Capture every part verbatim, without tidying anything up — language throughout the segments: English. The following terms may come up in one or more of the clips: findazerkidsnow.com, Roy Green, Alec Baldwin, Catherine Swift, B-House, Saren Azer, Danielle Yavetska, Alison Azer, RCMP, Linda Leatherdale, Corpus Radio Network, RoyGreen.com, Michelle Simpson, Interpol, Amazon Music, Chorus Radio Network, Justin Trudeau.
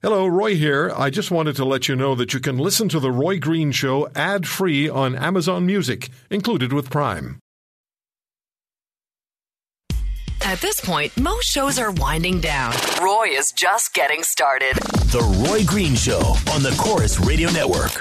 Hello, Roy here. I just wanted to let you know that you can listen to The Roy Green Show ad-free on Amazon Music, included with Prime. At this point, most shows are winding down. Roy is just getting started. The Roy Green Show on the Chorus Radio Network.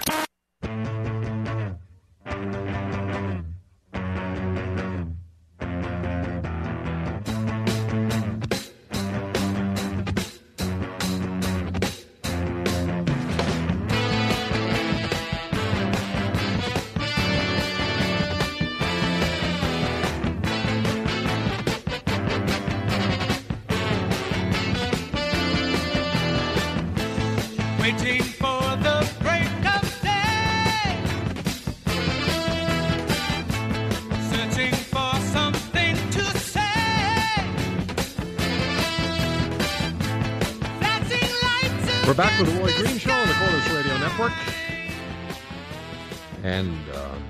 We're back with the Roy Green Show on the Corpus Radio Network. And um,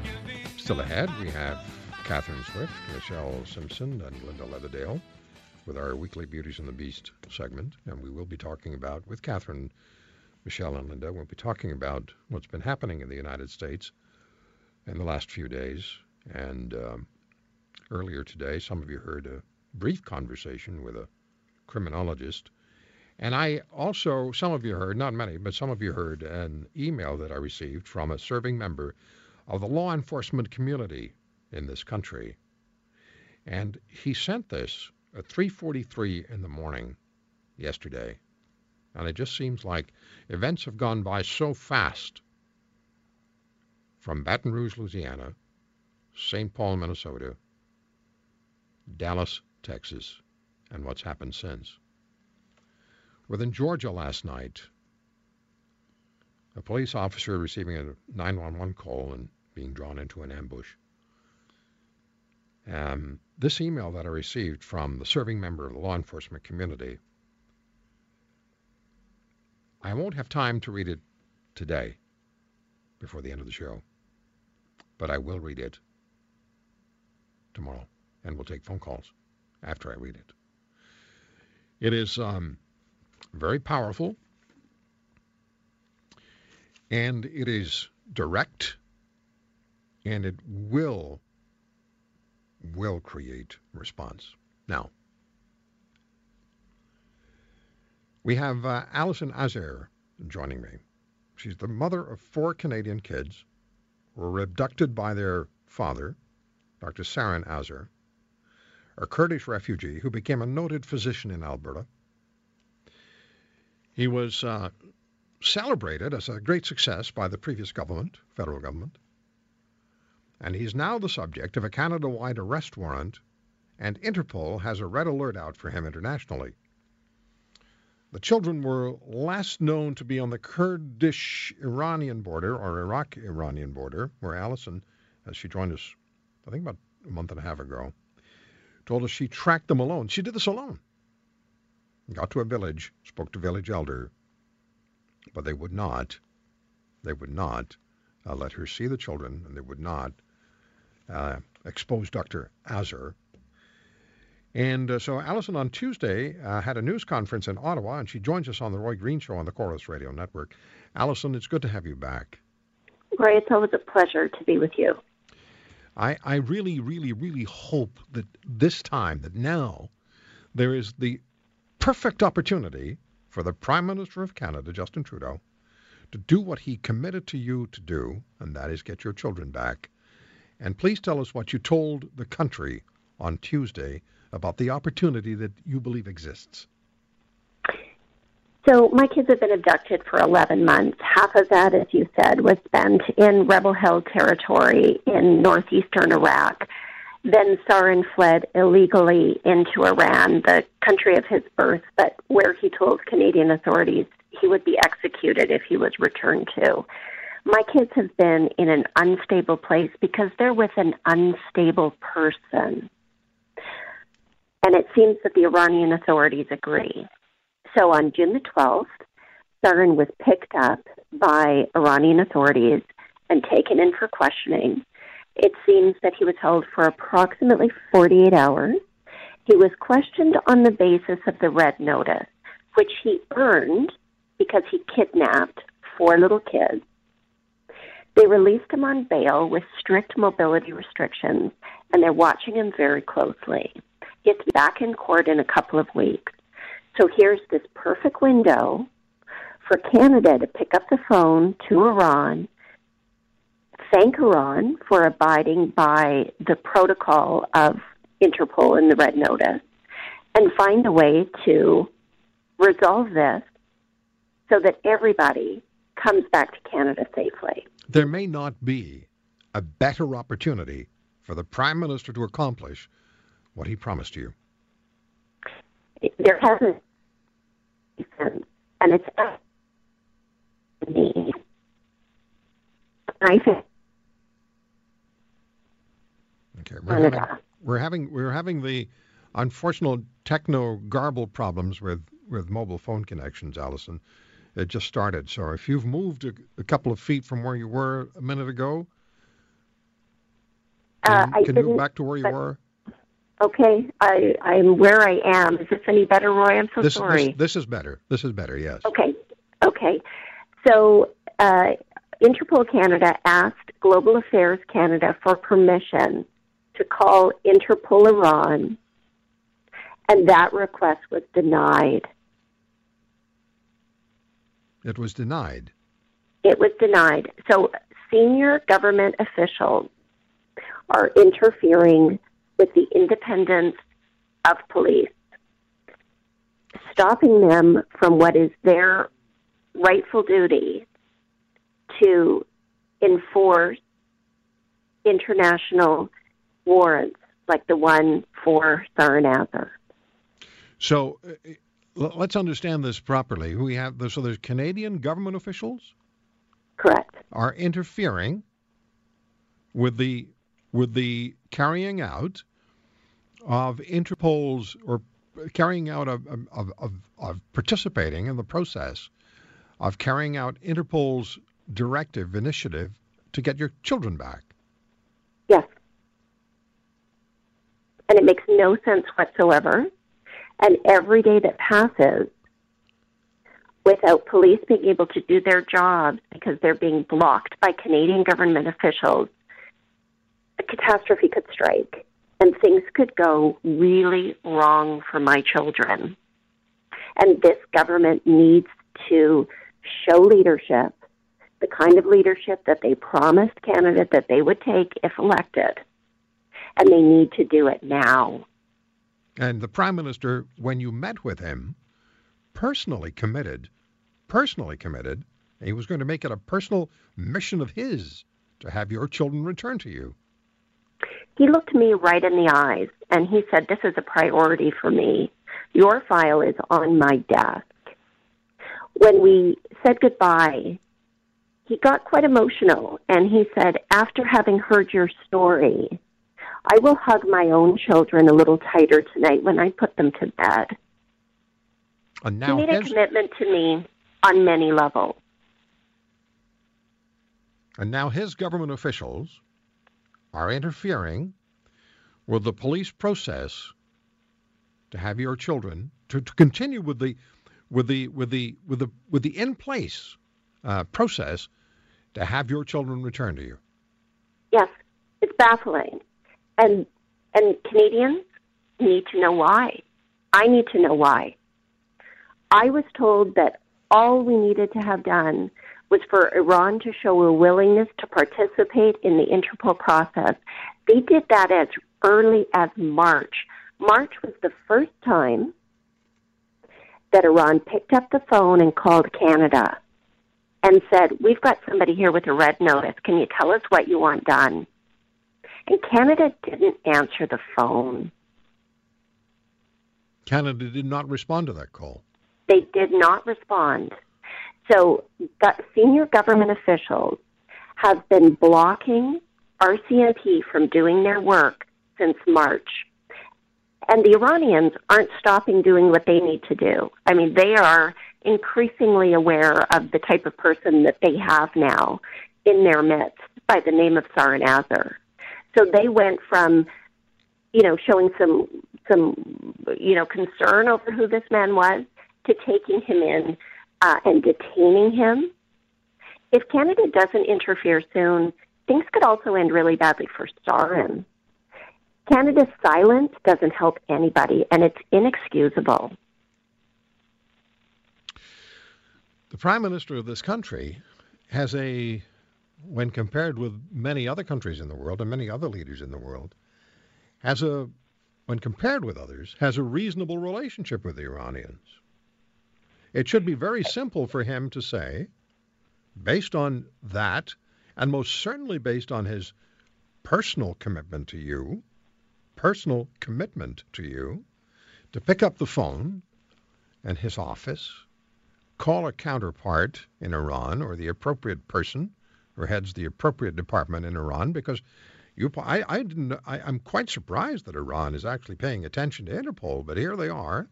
still ahead, we have Catherine Swift, Michelle Simpson, and Linda Leatherdale with our weekly Beauties and the Beast segment. And we will be talking about, with Catherine, Michelle, and Linda, we'll be talking about what's been happening in the United States in the last few days. And um, earlier today, some of you heard a brief conversation with a criminologist. And I also, some of you heard, not many, but some of you heard an email that I received from a serving member of the law enforcement community in this country. And he sent this at three forty-three in the morning yesterday. And it just seems like events have gone by so fast. From Baton Rouge, Louisiana, Saint Paul, Minnesota, Dallas, Texas, and what's happened since. Within Georgia last night, a police officer receiving a nine one one call and being drawn into an ambush. Um, this email that I received from the serving member of the law enforcement community, I won't have time to read it today before the end of the show, but I will read it tomorrow, and we'll take phone calls after I read it. It is... Um, very powerful, and it is direct, and it will, will create response. Now, we have uh, Alison Azer joining me. She's the mother of four Canadian kids who were abducted by their father, Doctor Saren Azer, a Kurdish refugee who became a noted physician in Alberta. He was uh, celebrated as a great success by the previous government, federal government, and he's now the subject of a Canada-wide arrest warrant, and Interpol has a red alert out for him internationally. The children were last known to be on the Kurdish-Iranian border, or Iraq-Iranian border, where Alison, as she joined us, I think about a month and a half ago, told us she tracked them alone. She did this alone. Got to a village, spoke to village elder, but they would not, they would not uh, let her see the children, and they would not uh, expose Doctor Azer. And uh, so Alison on Tuesday uh, had a news conference in Ottawa, and she joins us on the Roy Green Show on the Chorus Radio Network. Alison, it's good to have you back. Roy, it's always a pleasure to be with you. I, I really, really, really hope that this time, that now, there is the perfect opportunity for the Prime Minister of Canada, Justin Trudeau, to do what he committed to you to do, and that is get your children back. And please tell us what you told the country on Tuesday about the opportunity that you believe exists. So my kids have been abducted for eleven months. Half of that, as you said, was spent in rebel-held territory in northeastern Iraq. Then Saren fled illegally into Iran, the country of his birth, but where he told Canadian authorities he would be executed if he was returned to. My kids have been in an unstable place because they're with an unstable person. And it seems that the Iranian authorities agree. So on June the twelfth, Saren was picked up by Iranian authorities and taken in for questioning. It seems that he was held for approximately forty-eight hours. He was questioned on the basis of the red notice, which he earned because he kidnapped four little kids. They released him on bail with strict mobility restrictions, and they're watching him very closely. He gets back in court in a couple of weeks. So here's this perfect window for Canada to pick up the phone to Iran, thank Iran for abiding by the protocol of Interpol and the Red Notice, and find a way to resolve this so that everybody comes back to Canada safely. There may not be a better opportunity for the Prime Minister to accomplish what he promised you. There hasn't been, and it's up to me. I think. Okay, we're having, we're having we're having the unfortunate techno garble problems with, with mobile phone connections, Alison. It just started, so if you've moved a, a couple of feet from where you were a minute ago, uh, can you move back to where you but, were? Okay, I, I'm where I am. Is this any better, Roy? I'm so this, sorry. This, this is better. This is better, yes. Okay, okay. So uh, Interpol Canada asked Global Affairs Canada for permission to call Interpol Iran, and that request was denied. It was denied. It was denied. So senior government officials are interfering with the independence of police, stopping them from what is their rightful duty to enforce international warrants like the one for Saren Azer. So... Uh, Let's understand this properly. We have the, so there's Canadian government officials, correct, are interfering with the with the carrying out of Interpol's or carrying out of of of, of participating in the process of carrying out Interpol's directive initiative to get your children back. Yes, and it makes no sense whatsoever. And every day that passes without police being able to do their jobs because they're being blocked by Canadian government officials, a catastrophe could strike and things could go really wrong for my children. And this government needs to show leadership, the kind of leadership that they promised Canada that they would take if elected. And they need to do it now. And the Prime Minister, when you met with him, personally committed, personally committed, he was going to make it a personal mission of his to have your children return to you. He looked me right in the eyes, and he said, "This is a priority for me. Your file is on my desk." When we said goodbye, he got quite emotional, and he said, "After having heard your story, I will hug my own children a little tighter tonight when I put them to bed." And now he made his... a commitment to me on many levels. And now his government officials are interfering with the police process to have your children to, to continue with the with the with the with the with the in place uh, process to have your children return to you. Yes, it's baffling. And and Canadians need to know why. I need to know why. I was told that all we needed to have done was for Iran to show a willingness to participate in the Interpol process. They did that as early as March. March was the first time that Iran picked up the phone and called Canada and said, "We've got somebody here with a red notice. Can you tell us what you want done?" And Canada didn't answer the phone. Canada did not respond to that call. They did not respond. So senior government officials have been blocking R C M P from doing their work since March. And the Iranians aren't stopping doing what they need to do. I mean, they are increasingly aware of the type of person that they have now in their midst by the name of Saren Azer. So they went from, you know, showing some, some, you know, concern over who this man was to taking him in uh, and detaining him. If Canada doesn't interfere soon, things could also end really badly for Saren. Canada's silence doesn't help anybody, and it's inexcusable. The Prime Minister of this country has a, when compared with many other countries in the world and many other leaders in the world, has a, when compared with others, has a reasonable relationship with the Iranians. It should be very simple for him to say, based on that, and most certainly based on his personal commitment to you, personal commitment to you, to pick up the phone and his office, call a counterpart in Iran or the appropriate person who heads the appropriate department in Iran, because you, I, I didn't, I, I'm quite surprised that Iran is actually paying attention to Interpol, but here they are,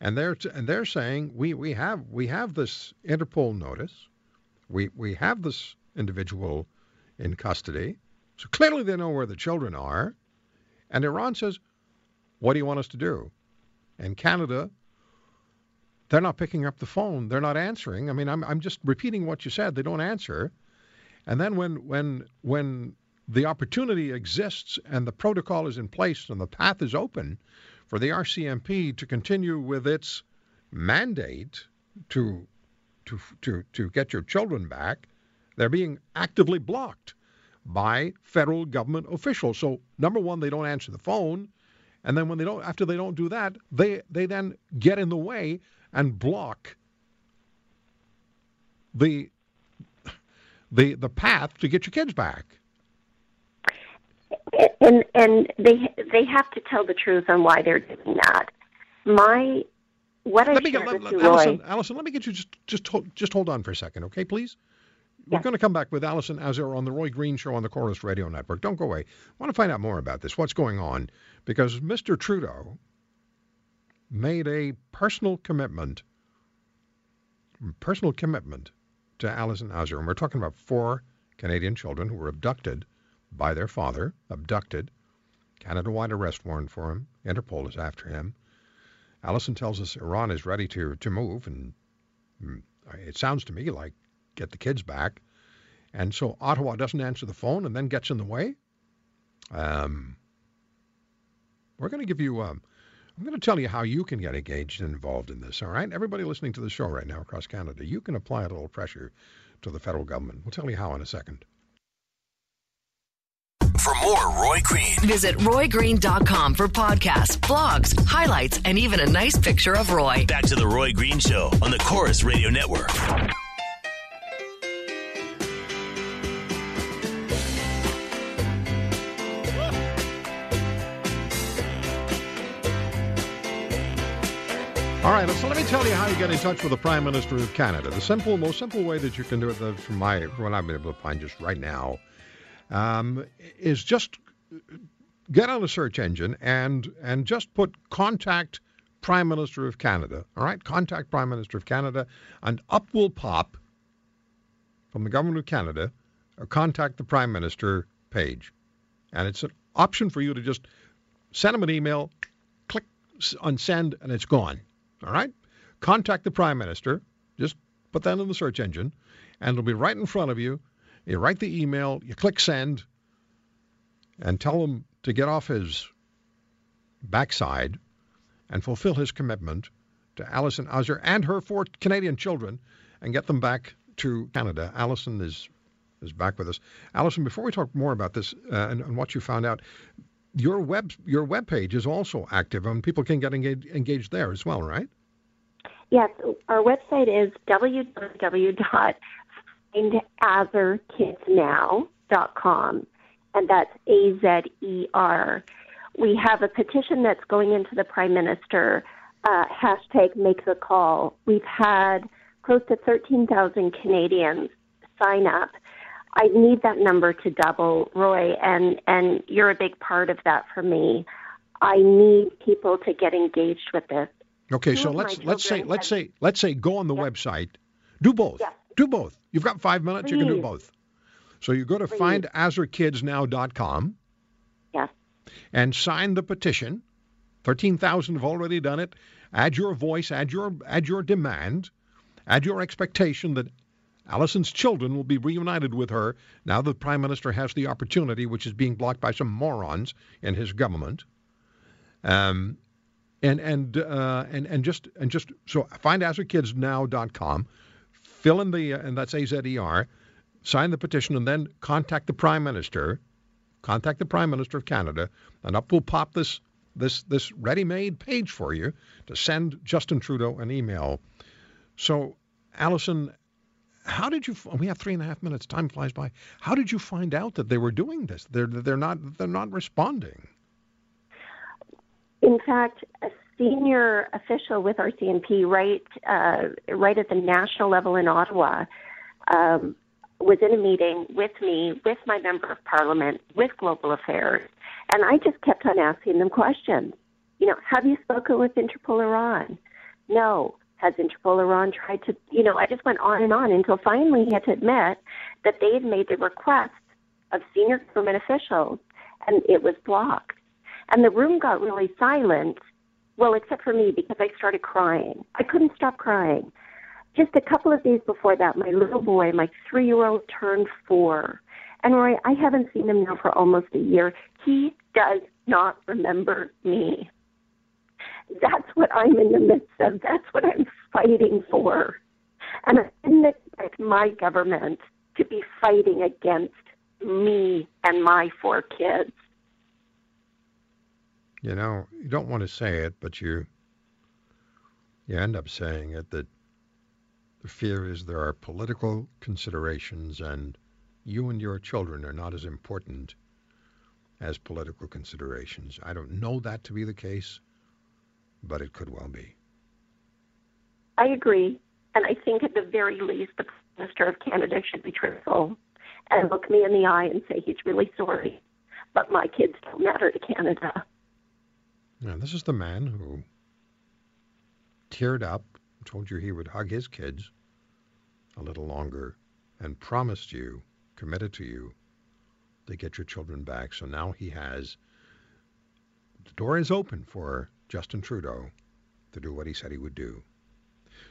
and they're t- and they're saying we we have we have this Interpol notice, we we have this individual in custody, so clearly they know where the children are, and Iran says, what do you want us to do? And Canada, they're not picking up the phone. They're not answering. I mean, I'm I'm just repeating what you said. They don't answer. And then when when when the opportunity exists and the protocol is in place and the path is open for the R C M P to continue with its mandate to to to to get your children back, they're being actively blocked by federal government officials. So, number one, they don't answer the phone, and then when they don't, after they don't do that, they they then get in the way and block the the the path to get your kids back. And and they they have to tell the truth on why they're doing that. My what let I me get, let, with let, Roy, Alison, Alison, let me get you just just hold, just hold on for a second, okay, please. We're yes. going to come back with Alison Azer on the Roy Green Show on the Chorus Radio Network. Don't go away. I want to find out more about this. What's going on? Because Mister Trudeau made a personal commitment, personal commitment to Alison Azer. And we're talking about four Canadian children who were abducted by their father, abducted. Canada-wide arrest warrant for him. Interpol is after him. Alison tells us Iran is ready to, to move, and it sounds to me like get the kids back. And so Ottawa doesn't answer the phone and then gets in the way. Um, we're going to give you... Um, I'm going to tell you how you can get engaged and involved in this, all right? Everybody listening to the show right now across Canada, you can apply a little pressure to the federal government. We'll tell you how in a second. For more Roy Green, visit Roy Green dot com for podcasts, blogs, highlights, and even a nice picture of Roy. Back to the Roy Green Show on the Chorus Radio Network. All right, so let me tell you how you get in touch with the Prime Minister of Canada. The simple, most simple way that you can do it, from my, from what I've been able to find just right now, um, is just get on a search engine and and just put "Contact Prime Minister of Canada." All right, contact Prime Minister of Canada, and up will pop from the Government of Canada a "Contact the Prime Minister" page, and it's an option for you to just send him an email, click on send, and it's gone. All right? Contact the Prime Minister. Just put that in the search engine, and it'll be right in front of you. You write the email, you click send, and tell him to get off his backside and fulfill his commitment to Alison Azer and her four Canadian children and get them back to Canada. Alison is is back with us. Alison, before we talk more about this uh, and, and what you found out, Your web your webpage is also active, and people can get engage, engaged there as well, right? Yes. Our website is w w w dot find azer kids now dot com, and that's A Z E R. We have a petition that's going into the Prime Minister, uh, hashtag make the call. We've had close to thirteen thousand Canadians sign up. I need that number to double, Roy, and, and you're a big part of that for me. I need people to get engaged with this. Okay, Two so let's let's say let's say let's say go on the yep. website, do both, yep. do both. You've got five minutes. Please. You can do both. So you go to find azer kids now dot com. Yes. And sign the petition. Thirteen thousand have already done it. Add your voice. Add your add your demand. and your expectation that Alison's children will be reunited with her now the Prime Minister has the opportunity, which is being blocked by some morons in his government. Um, and and uh, and and just and just so find azer kids now dot com, fill in the uh, and that's A Z E R, sign the petition, and then contact the Prime Minister, contact the Prime Minister of Canada, and up will pop this this this ready-made page for you to send Justin Trudeau an email. So, Alison, how did you? We have three and a half minutes. Time flies by. How did you find out that they were doing this? They're they're not they're not responding. In fact, a senior official with R C M P, right uh, right at the national level in Ottawa, um, was in a meeting with me, with my member of parliament, with Global Affairs, and I just kept on asking them questions. You know, have you spoken with Interpol Iran? No. Has Interpol Iran tried to, you know, I just went on and on until finally he had to admit that they had made the request of senior government officials, and it was blocked. And the room got really silent, well, except for me, because I started crying. I couldn't stop crying. Just a couple of days before that, my little boy, my three-year-old, turned four. And Roy, I haven't seen him now for almost a year. He does not remember me. That's what I'm in the midst of. That's what I'm fighting for. And I didn't expect my government to be fighting against me and my four kids. You know, you don't want to say it, but you you end up saying it, that the fear is there are political considerations and you and your children are not as important as political considerations. I don't know that to be the case, but it could well be. I agree. And I think at the very least, the Prime Minister of Canada should be truthful and look me in the eye and say he's really sorry, but my kids don't matter to Canada. Now, this is the man who teared up, told you he would hug his kids a little longer, and promised you, committed to you, to get your children back. So now he has, the door is open for Justin Trudeau to do what he said he would do.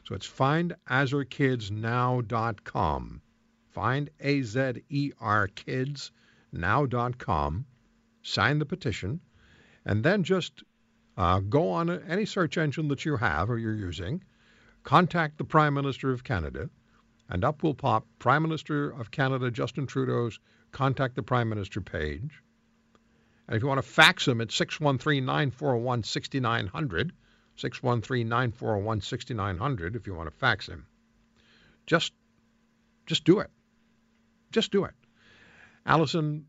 So it's find azer kids now dot com. Find A Z E R kids now dot com. Sign the petition. And then just uh, go on any search engine that you have or you're using. Contact the Prime Minister of Canada. And up will pop Prime Minister of Canada, Justin Trudeau's Contact the Prime Minister page. And if you want to fax him, it's six one three, nine four one, six nine zero zero, six one three, nine four one, six nine zero zero if you want to fax him. Just, just do it. Just do it. Alison,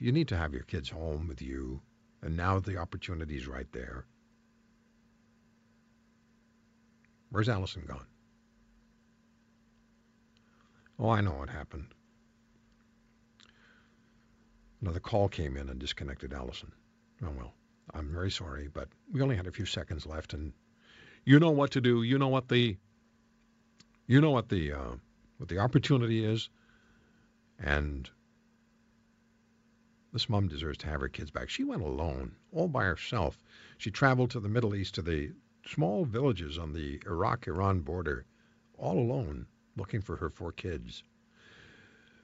you need to have your kids home with you, and now the opportunity's right there. Where's Alison gone? Oh, I know what happened. Another call came in and disconnected Alison. Oh, well, I'm very sorry, but we only had a few seconds left, and you know what to do. You know what the, you know what the, uh, what the opportunity is, and this mom deserves to have her kids back. She went alone, all by herself. She traveled to the Middle East, to the small villages on the Iraq-Iran border, all alone, looking for her four kids.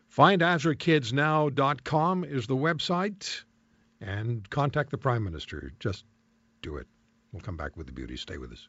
find azer kids now dot com is the website, and contact the Prime Minister. Just do it. We'll come back with the beauty. Stay with us.